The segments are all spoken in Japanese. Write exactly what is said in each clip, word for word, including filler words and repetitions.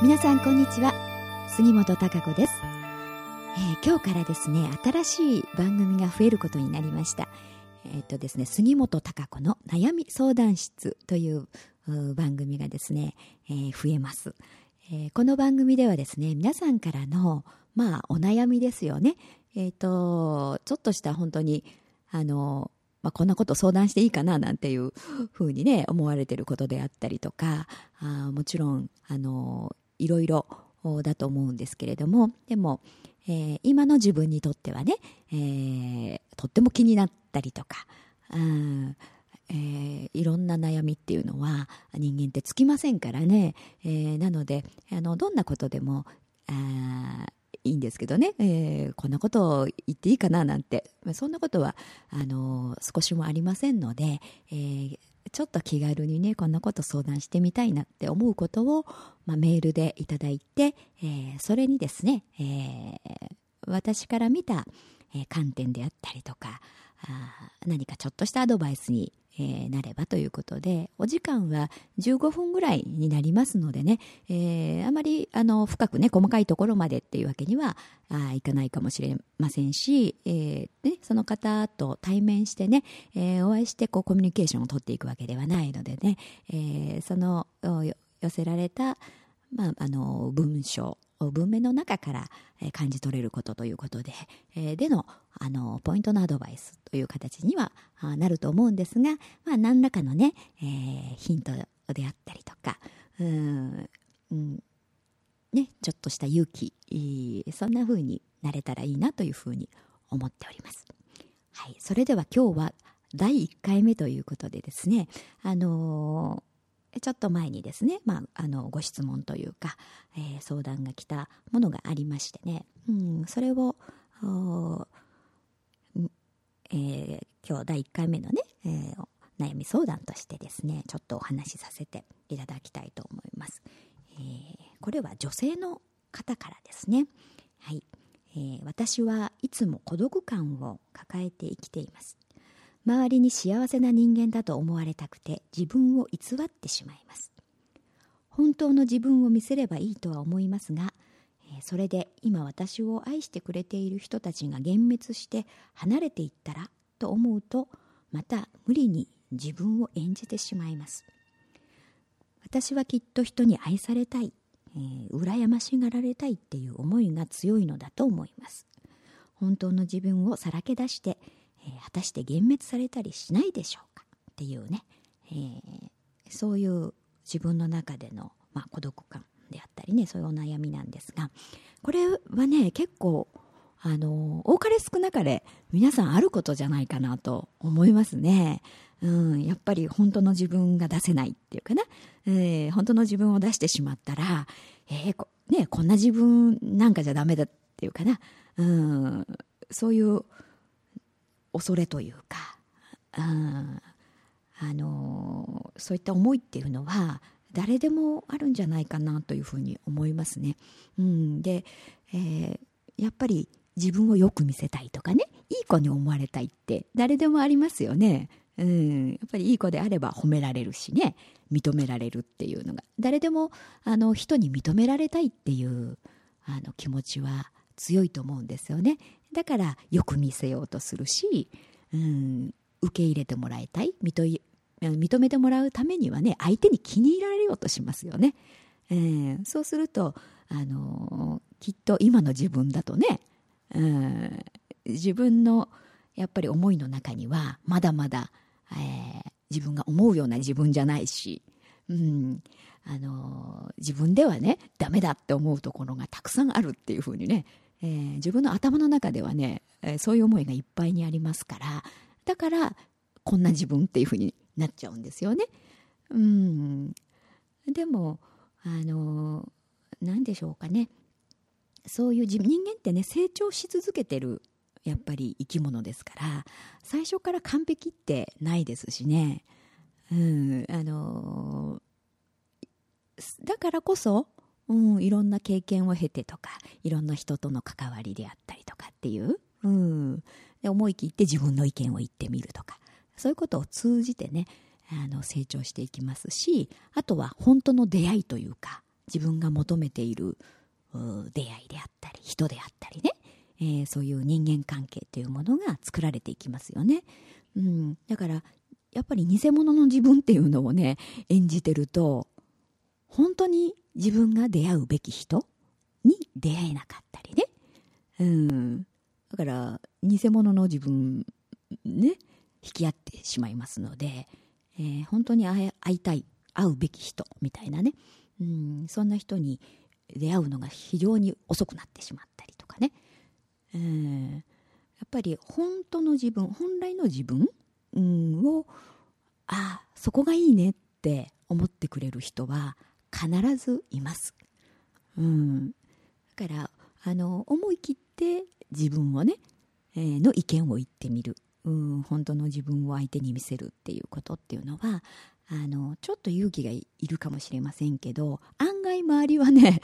皆さんこんにちは、杉本孝子です。えー、今日からですね、新しい番組が増えることになりました。えーっとですね、杉本孝子の悩み相談室という番組がですね、えー、増えます。えー、この番組ではですね、皆さんからの、まあ、お悩みですよね。えーっとちょっとした本当にあのまあ、こんなこと相談していいかななんていうふうにね思われていることであったりとか、あもちろんあのいろいろだと思うんですけれども、でも、えー、今の自分にとってはね、えー、とっても気になったりとか、うんえー、いろんな悩みっていうのは人間ってつきませんからね。えー、なのであのどんなことでもあいいんですけどね、えー、こんなことを言っていいかななんて、まあ、そんなことはあのー、少しもありませんので、えー、ちょっと気軽にねこんなこと相談してみたいなって思うことを、まあ、メールでいただいて、えー、それにですね、えー、私から見た、えー、観点であったりとか、あ何かちょっとしたアドバイスに、えー、なればということで、お時間はじゅうごふんぐらいになりますのでね、えー、あまりあの深くね細かいところまでっていうわけにはあいかないかもしれませんし、えーね、その方と対面してね、えー、お会いしてこうコミュニケーションを取っていくわけではないのでね、えー、その寄せられた、まあ、あの文章文面の中から感じ取れることということで、えー、での、あのポイントのアドバイスという形にはなると思うんですが、まあ、何らかのね、えー、ヒントであったりとか、うーん、うんね、ちょっとした勇気、そんな風になれたらいいなという風に思っております。はい、それでは今日はだいいっかいめということでですね、あのーちょっと前にですね、まあ、あのご質問というか、えー、相談が来たものがありましてね、うん、それを、えー、今日だいいっかいめのね、えー、悩み相談としてですねちょっとお話しさせていただきたいと思います。えー、これは女性の方からですね。はい、えー、私はいつも孤独感を抱えて生きています。周りに幸せな人間だと思われたくて自分を偽ってしまいます。本当の自分を見せればいいとは思いますが、それで今私を愛してくれている人たちが幻滅して離れていったらと思うと、また無理に自分を演じてしまいます。私はきっと人に愛されたい、えー、羨ましがられたいっていう思いが強いのだと思います。本当の自分をさらけ出して果たして幻滅されたりしないでしょうかっていうね、えー、そういう自分の中での、まあ、孤独感であったりね、そういうお悩みなんですが、これはね結構あの多かれ少なかれ皆さんあることじゃないかなと思いますね。うん、やっぱり本当の自分が出せないっていうかな、えー、本当の自分を出してしまったら、えーこね、こんな自分なんかじゃダメだっていうかな、うん、そういう恐れというか、うん、あのそういった思いっていうのは誰でもあるんじゃないかなというふうに思いますね。うん、で、えー、やっぱり自分をよく見せたいとかね、いい子に思われたいって誰でもありますよね。うん、やっぱりいい子であれば褒められるしね、認められるっていうのが誰でもあの人に認められたいっていうあの気持ちは強いと思うんですよね。だからよく見せようとするし、うん、受け入れてもらいたい、認めてもらうためにはね相手に気に入られようとしますよね。えー、そうすると、あのー、きっと今の自分だとね、うん、自分のやっぱり思いの中にはまだまだ、えー、自分が思うような自分じゃないし、うんあのー、自分ではねダメだって思うところがたくさんあるっていうふうにね、えー、自分の頭の中ではね、えー、そういう思いがいっぱいにありますから、だからこんな自分っていうふうになっちゃうんですよね。うん、でもあのー、何でしょうかね、そういう人間ってね成長し続けてるやっぱり生き物ですから、最初から完璧ってないですしね。うん、あのー、だからこそ、うん、いろんな経験を経てとかいろんな人との関わりであったりとかっていう、うん、で思い切って自分の意見を言ってみるとか、そういうことを通じてねあの成長していきますし、あとは本当の出会いというか自分が求めている出会いであったり人であったりね、えー、そういう人間関係というものが作られていきますよね、うん、だからやっぱり偽物の自分っていうのをね演じてると本当に自分が出会うべき人に出会えなかったりね、うん、だから偽物の自分ね引き合ってしまいますので、えー、本当に会いたい会うべき人みたいなね、うん、そんな人に出会うのが非常に遅くなってしまったりとかね、うん、やっぱり本当の自分本来の自分、うん、をああそこがいいねって思ってくれる人は必ずいます、うん、だからあの思い切って自分をね、えー、の意見を言ってみる、うん、本当の自分を相手に見せるっていうことっていうのはあのちょっと勇気が い, いるかもしれませんけど案外周りはね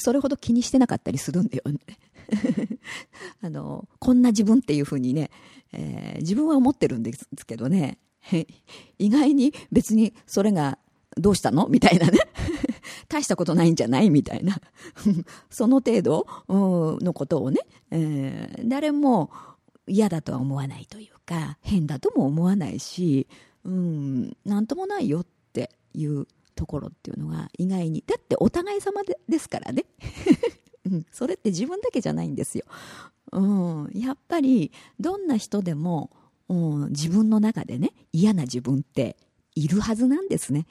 それほど気にしてなかったりするんだよねあのこんな自分っていうふうにね、えー、自分は思ってるんですけどね意外に別にそれがどうしたのみたいなね大したことないんじゃないみたいなその程度のことをね、えー、誰も嫌だとは思わないというか変だとも思わないし、うん、なんともないよっていうところっていうのが意外にだってお互い様で、ですからね、うん、それって自分だけじゃないんですよ、うん、やっぱりどんな人でも、うん、自分の中でね嫌な自分っているはずなんですね、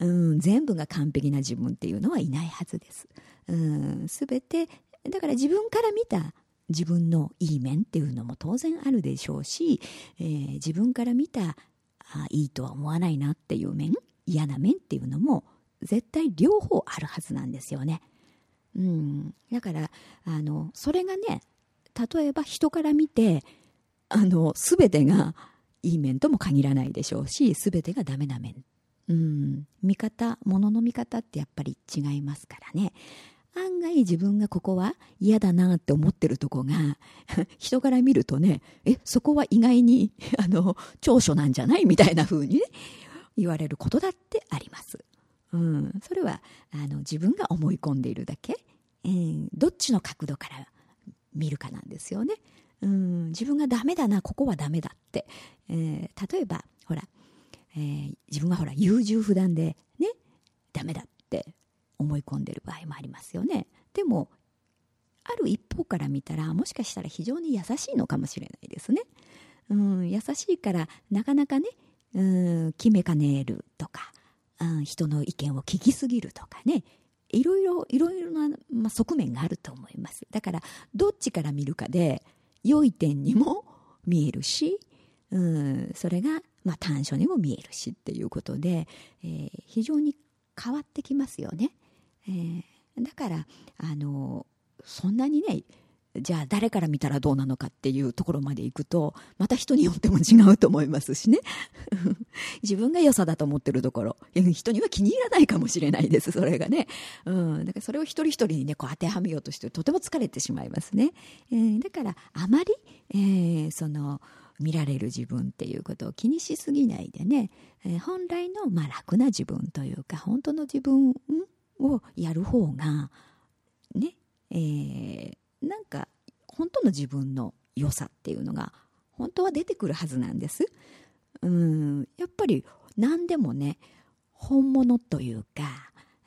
うん、全部が完璧な自分っていうのはいないはずです、うん、全てだから自分から見た自分のいい面っていうのも当然あるでしょうし、えー、自分から見たあいいとは思わないなっていう面嫌な面っていうのも絶対両方あるはずなんですよね、うん、だからあのそれがね例えば人から見てあの全てがいい面とも限らないでしょうし全てがダメな面、うん、見方物の見方ってやっぱり違いますからね案外自分がここは嫌だなって思ってるとこが人から見るとねえそこは意外にあの長所なんじゃないみたいな風に、ね、言われることだってあります、うん、それはあの自分が思い込んでいるだけ、えー、どっちの角度から見るかなんですよね、うん、自分がダメだなここはダメだって、えー、例えばほら、えー、自分がほら優柔不断でねダメだって思い込んでる場合もありますよね。でもある一方から見たらもしかしたら非常に優しいのかもしれないですね、うん、優しいからなかなかね、うん、決めかねるとか、うん、人の意見を聞きすぎるとかねいろいろいろいろな、まあ、側面があると思います。だからどっちから見るかで良い点にも見えるし、うん、それが、まあ、短所にも見えるしっていうことで、えー、非常に変わってきますよね。えー、だからあのそんなにねじゃあ誰から見たらどうなのかっていうところまでいくとまた人によっても違うと思いますしね自分が良さだと思ってるところ人には気に入らないかもしれないです。それがね、うん、だからそれを一人一人に、ね、こう当てはめようとしてとても疲れてしまいますね、えー、だからあまり、えー、その見られる自分っていうことを気にしすぎないでね、えー、本来のまあ楽な自分というか本当の自分をやる方がね、えー、なんか本当の自分の良さっていうのが本当は出てくるはずなんです。うーんやっぱり何でもね本物というか、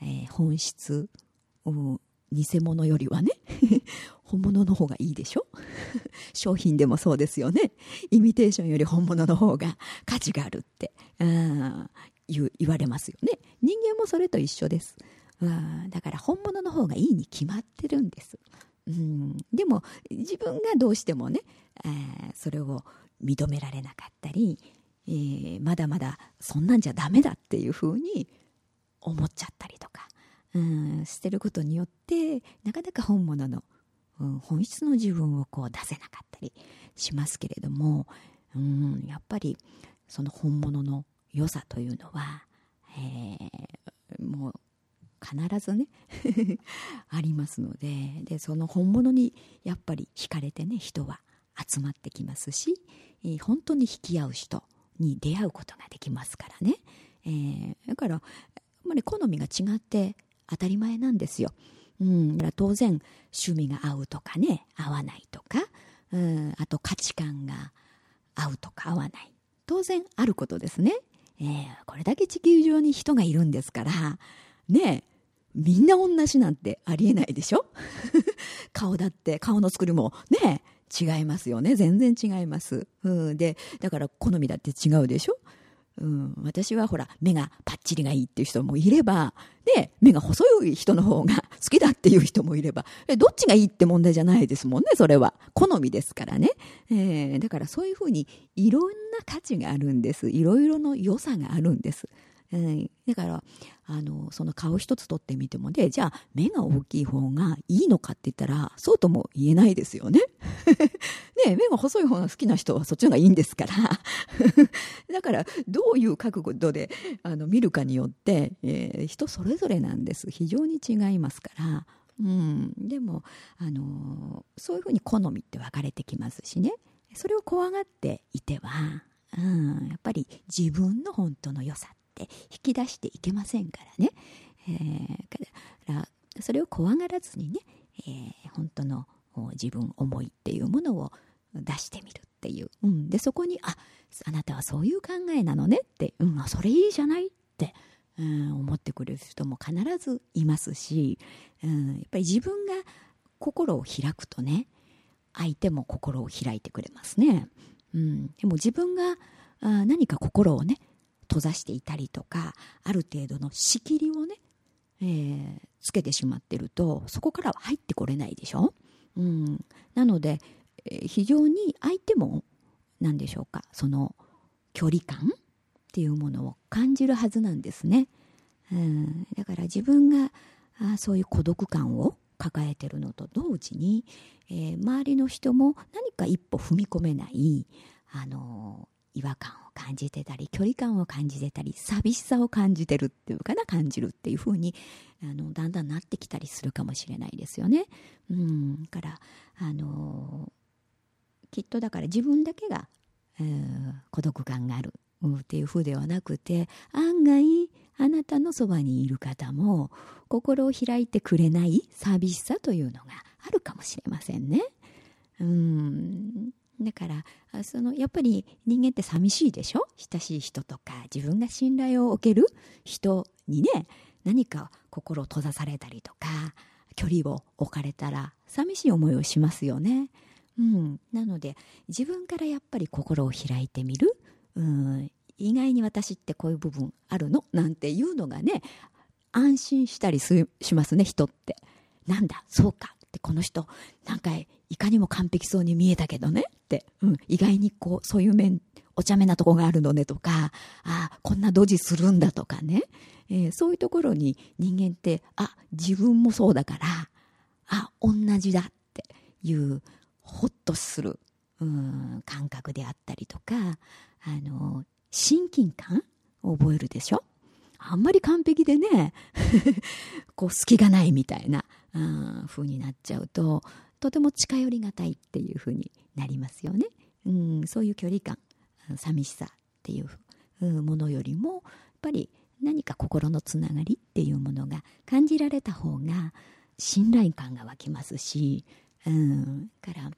えー、本質、うん、偽物よりはね本物の方がいいでしょ商品でもそうですよねイミテーションより本物の方が価値があるってあ言われますよね。人間もそれと一緒です。うん、だから本物の方がいいに決まってるんです、うん、でも自分がどうしてもね、えー、それを認められなかったり、えー、まだまだそんなんじゃダメだっていうふうに思っちゃったりとか、うん、してることによってなかなか本物の、うん、本質の自分をこう出せなかったりしますけれども、うん、やっぱりその本物の良さというのは、えー、もう必ずねありますの で, でその本物にやっぱり惹かれてね人は集まってきますし、えー、本当に引き合う人に出会うことができますからね、えー、だからあんまり好みが違って当たり前なんですよ。うん、だから当然趣味が合うとかね、合わないとか、うん、あと価値観が合うとか合わない、当然あることですね。えー、これだけ地球上に人がいるんですからね、えみんな同じなんてありえないでしょ顔だって顔の作りもね違いますよね、全然違います、うん、でだから好みだって違うでしょ、うん、私はほら目がパッチリがいいっていう人もいれば、で目が細い人の方が好きだっていう人もいれば、どっちがいいって問題じゃないですもんね、それは好みですからね、えー、だからそういうふうにいろんな価値があるんです、いろいろの良さがあるんです。うん、だからあのその顔一つ取ってみても、でじゃあ目が大きい方がいいのかって言ったらそうとも言えないですよねね、目が細い方が好きな人はそっちの方がいいんですからだからどういう覚悟であの見るかによって、えー、人それぞれなんです、非常に違いますから。うん、でもあのそういうふうに好みって分かれてきますしね、それを怖がっていては、うん、やっぱり自分の本当の良さ引き出していけませんからね、えー、からそれを怖がらずにね、えー、本当の自分思いっていうものを出してみるっていう、うん、でそこに あ, あなたはそういう考えなのねって、うん、それいいじゃないって、うん、思ってくれる人も必ずいますし、うん、やっぱり自分が心を開くとね相手も心を開いてくれますね、うん、でも自分があ何か心をね閉ざしていたりとか、ある程度の仕切りをね、えー、つけてしまってるとそこからは入ってこれないでしょ、うん、なので、えー、非常に相手も何でしょうか、その距離感っていうものを感じるはずなんですね、うん、だから自分があそういう孤独感を抱えてるのと同時に、えー、周りの人も何か一歩踏み込めない、あのー違和感を感じてたり距離感を感じてたり寂しさを感じてるっていうかな、感じるっていう風にあのだんだんなってきたりするかもしれないですよね。うんからあのー、きっとだから自分だけが、えー、孤独感があるっていう風ではなくて、案外あなたのそばにいる方も心を開いてくれない寂しさというのがあるかもしれませんね。うんだからそのやっぱり人間って寂しいでしょ、親しい人とか自分が信頼を受ける人にね何か心を閉ざされたりとか距離を置かれたら寂しい思いをしますよね、うん、なので自分からやっぱり心を開いてみる、うん、意外に私ってこういう部分あるのなんていうのがね安心したりしますね、人ってなんだそうかってこの人何回いかにも完璧そうに見えたけどねって、うん、意外にこうそういう面お茶目なとこがあるのねとか、あこんなドジするんだとかね、えー、そういうところに人間ってあ自分もそうだからあ同じだっていうホッとする、うん、感覚であったりとか、あの親近感を覚えるでしょ、あんまり完璧でねこう隙がないみたいな、うん、風になっちゃうととても近寄りがたいっていう風になりますよね、うん、そういう距離感寂しさっていうものよりもやっぱり何か心のつながりっていうものが感じられた方が信頼感が湧きますし、うん、から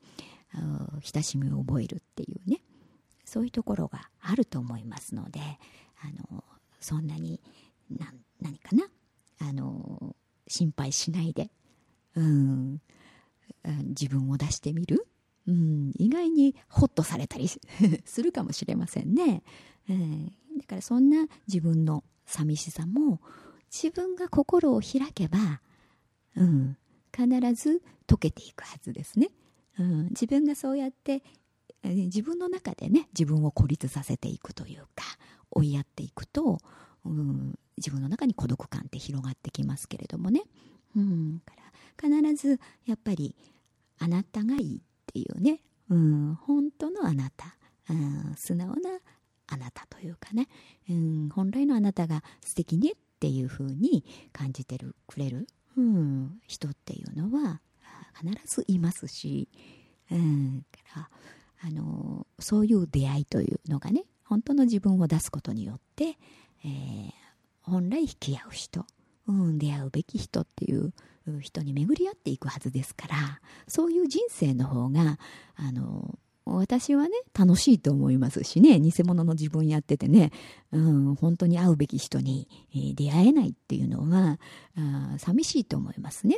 親しみを覚えるっていうねそういうところがあると思いますので、あのそんなにな何かなあの心配しないで、うん自分を出してみる、うん、意外にホッとされたりするかもしれませんね、えー、だからそんな自分の寂しさも自分が心を開けば、うん、必ず溶けていくはずですね、うん、自分がそうやって、えー、自分の中でね自分を孤立させていくというか追いやっていくと、うん、自分の中に孤独感って広がってきますけれどもね、うん、から必ずやっぱりあなたがいいっていうね、うん、本当のあなた、うん、素直なあなたというかね、うん、本来のあなたが素敵ねっていう風に感じてるくれる、うん、人っていうのは必ずいますし、うん、からあのそういう出会いというのがね本当の自分を出すことによって、えー、本来引き合う人うん、出会うべき人っていう人に巡り合っていくはずですから、そういう人生の方があの私はね楽しいと思いますしね、偽物の自分やっててね、うん、本当に会うべき人に出会えないっていうのはあ寂しいと思いますね。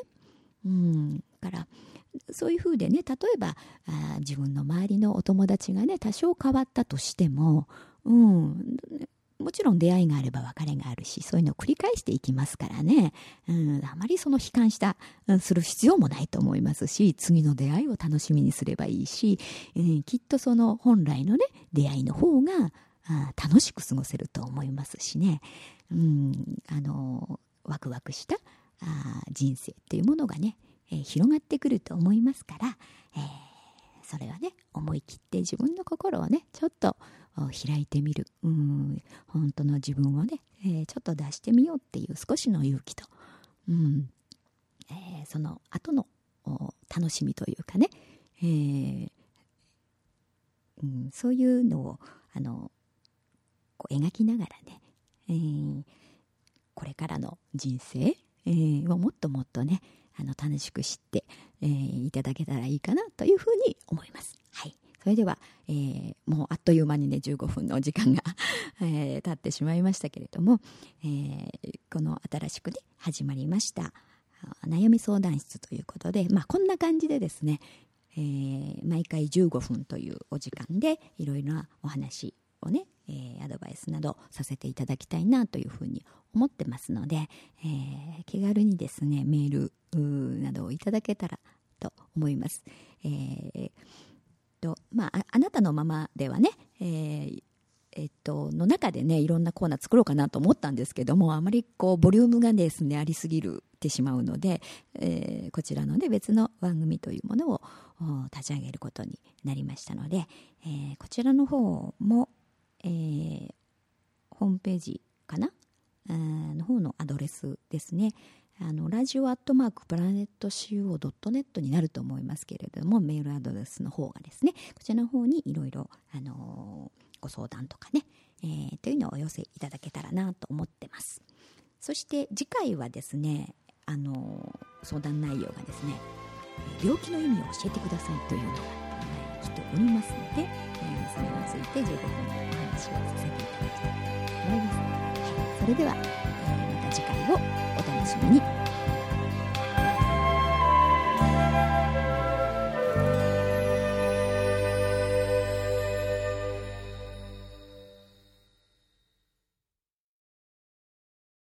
うん、からそういうふうでね、例えばあ自分の周りのお友達がね多少変わったとしても、うん、もちろん出会いがあれば別れがあるし、そういうのを繰り返していきますからね、うん、あまりその悲観した、うん、する必要もないと思いますし、次の出会いを楽しみにすればいいし、うん、きっとその本来のね出会いの方があ楽しく過ごせると思いますしね、うん、あのワクワクしたあ人生っていうものがね、えー、広がってくると思いますから、えー、それはね思い切って自分の心をねちょっと開いてみる、うん、本当の自分をね、えー、ちょっと出してみようっていう少しの勇気と、うんえー、その後の楽しみというかね、えーうん、そういうのをあのこう描きながらね、えー、これからの人生えー、もっともっとねあの楽しく知って、えー、いただけたらいいかなというふうに思います、はい、それでは、えー、もうあっという間にねじゅうごふんの時間が、えー、経ってしまいましたけれども、えー、この新しくね始まりました悩み相談室ということで、まあ、こんな感じでですね、えー、毎回じゅうごふんというお時間でいろいろなお話をねアドバイスなどさせていただきたいなというふうに思ってますので、えー、気軽にですねメールなどをいただけたらと思います、えーとまあ、あなたのままではね、えーえっと、の中でねいろんなコーナー作ろうかなと思ったんですけども、あまりこうボリュームがですねありすぎるてしまうので、えー、こちらの、ね、別の番組というものを立ち上げることになりましたので、えー、こちらの方もえー、ホームページかなの方のアドレスですね、あのラジオアットマークプラネット シーオードットネット になると思いますけれども、メールアドレスの方がですねこちらの方にいろいろご相談とかね、えー、というのをお寄せいただけたらなと思ってます。そして次回はですね、あのー、相談内容がですね、病気の意味を教えてくださいというのがきっとおりますので、えー、それについてじゅうごふんのお話をさせていただきたいと思います。それでは、えー、また次回をお楽しみに。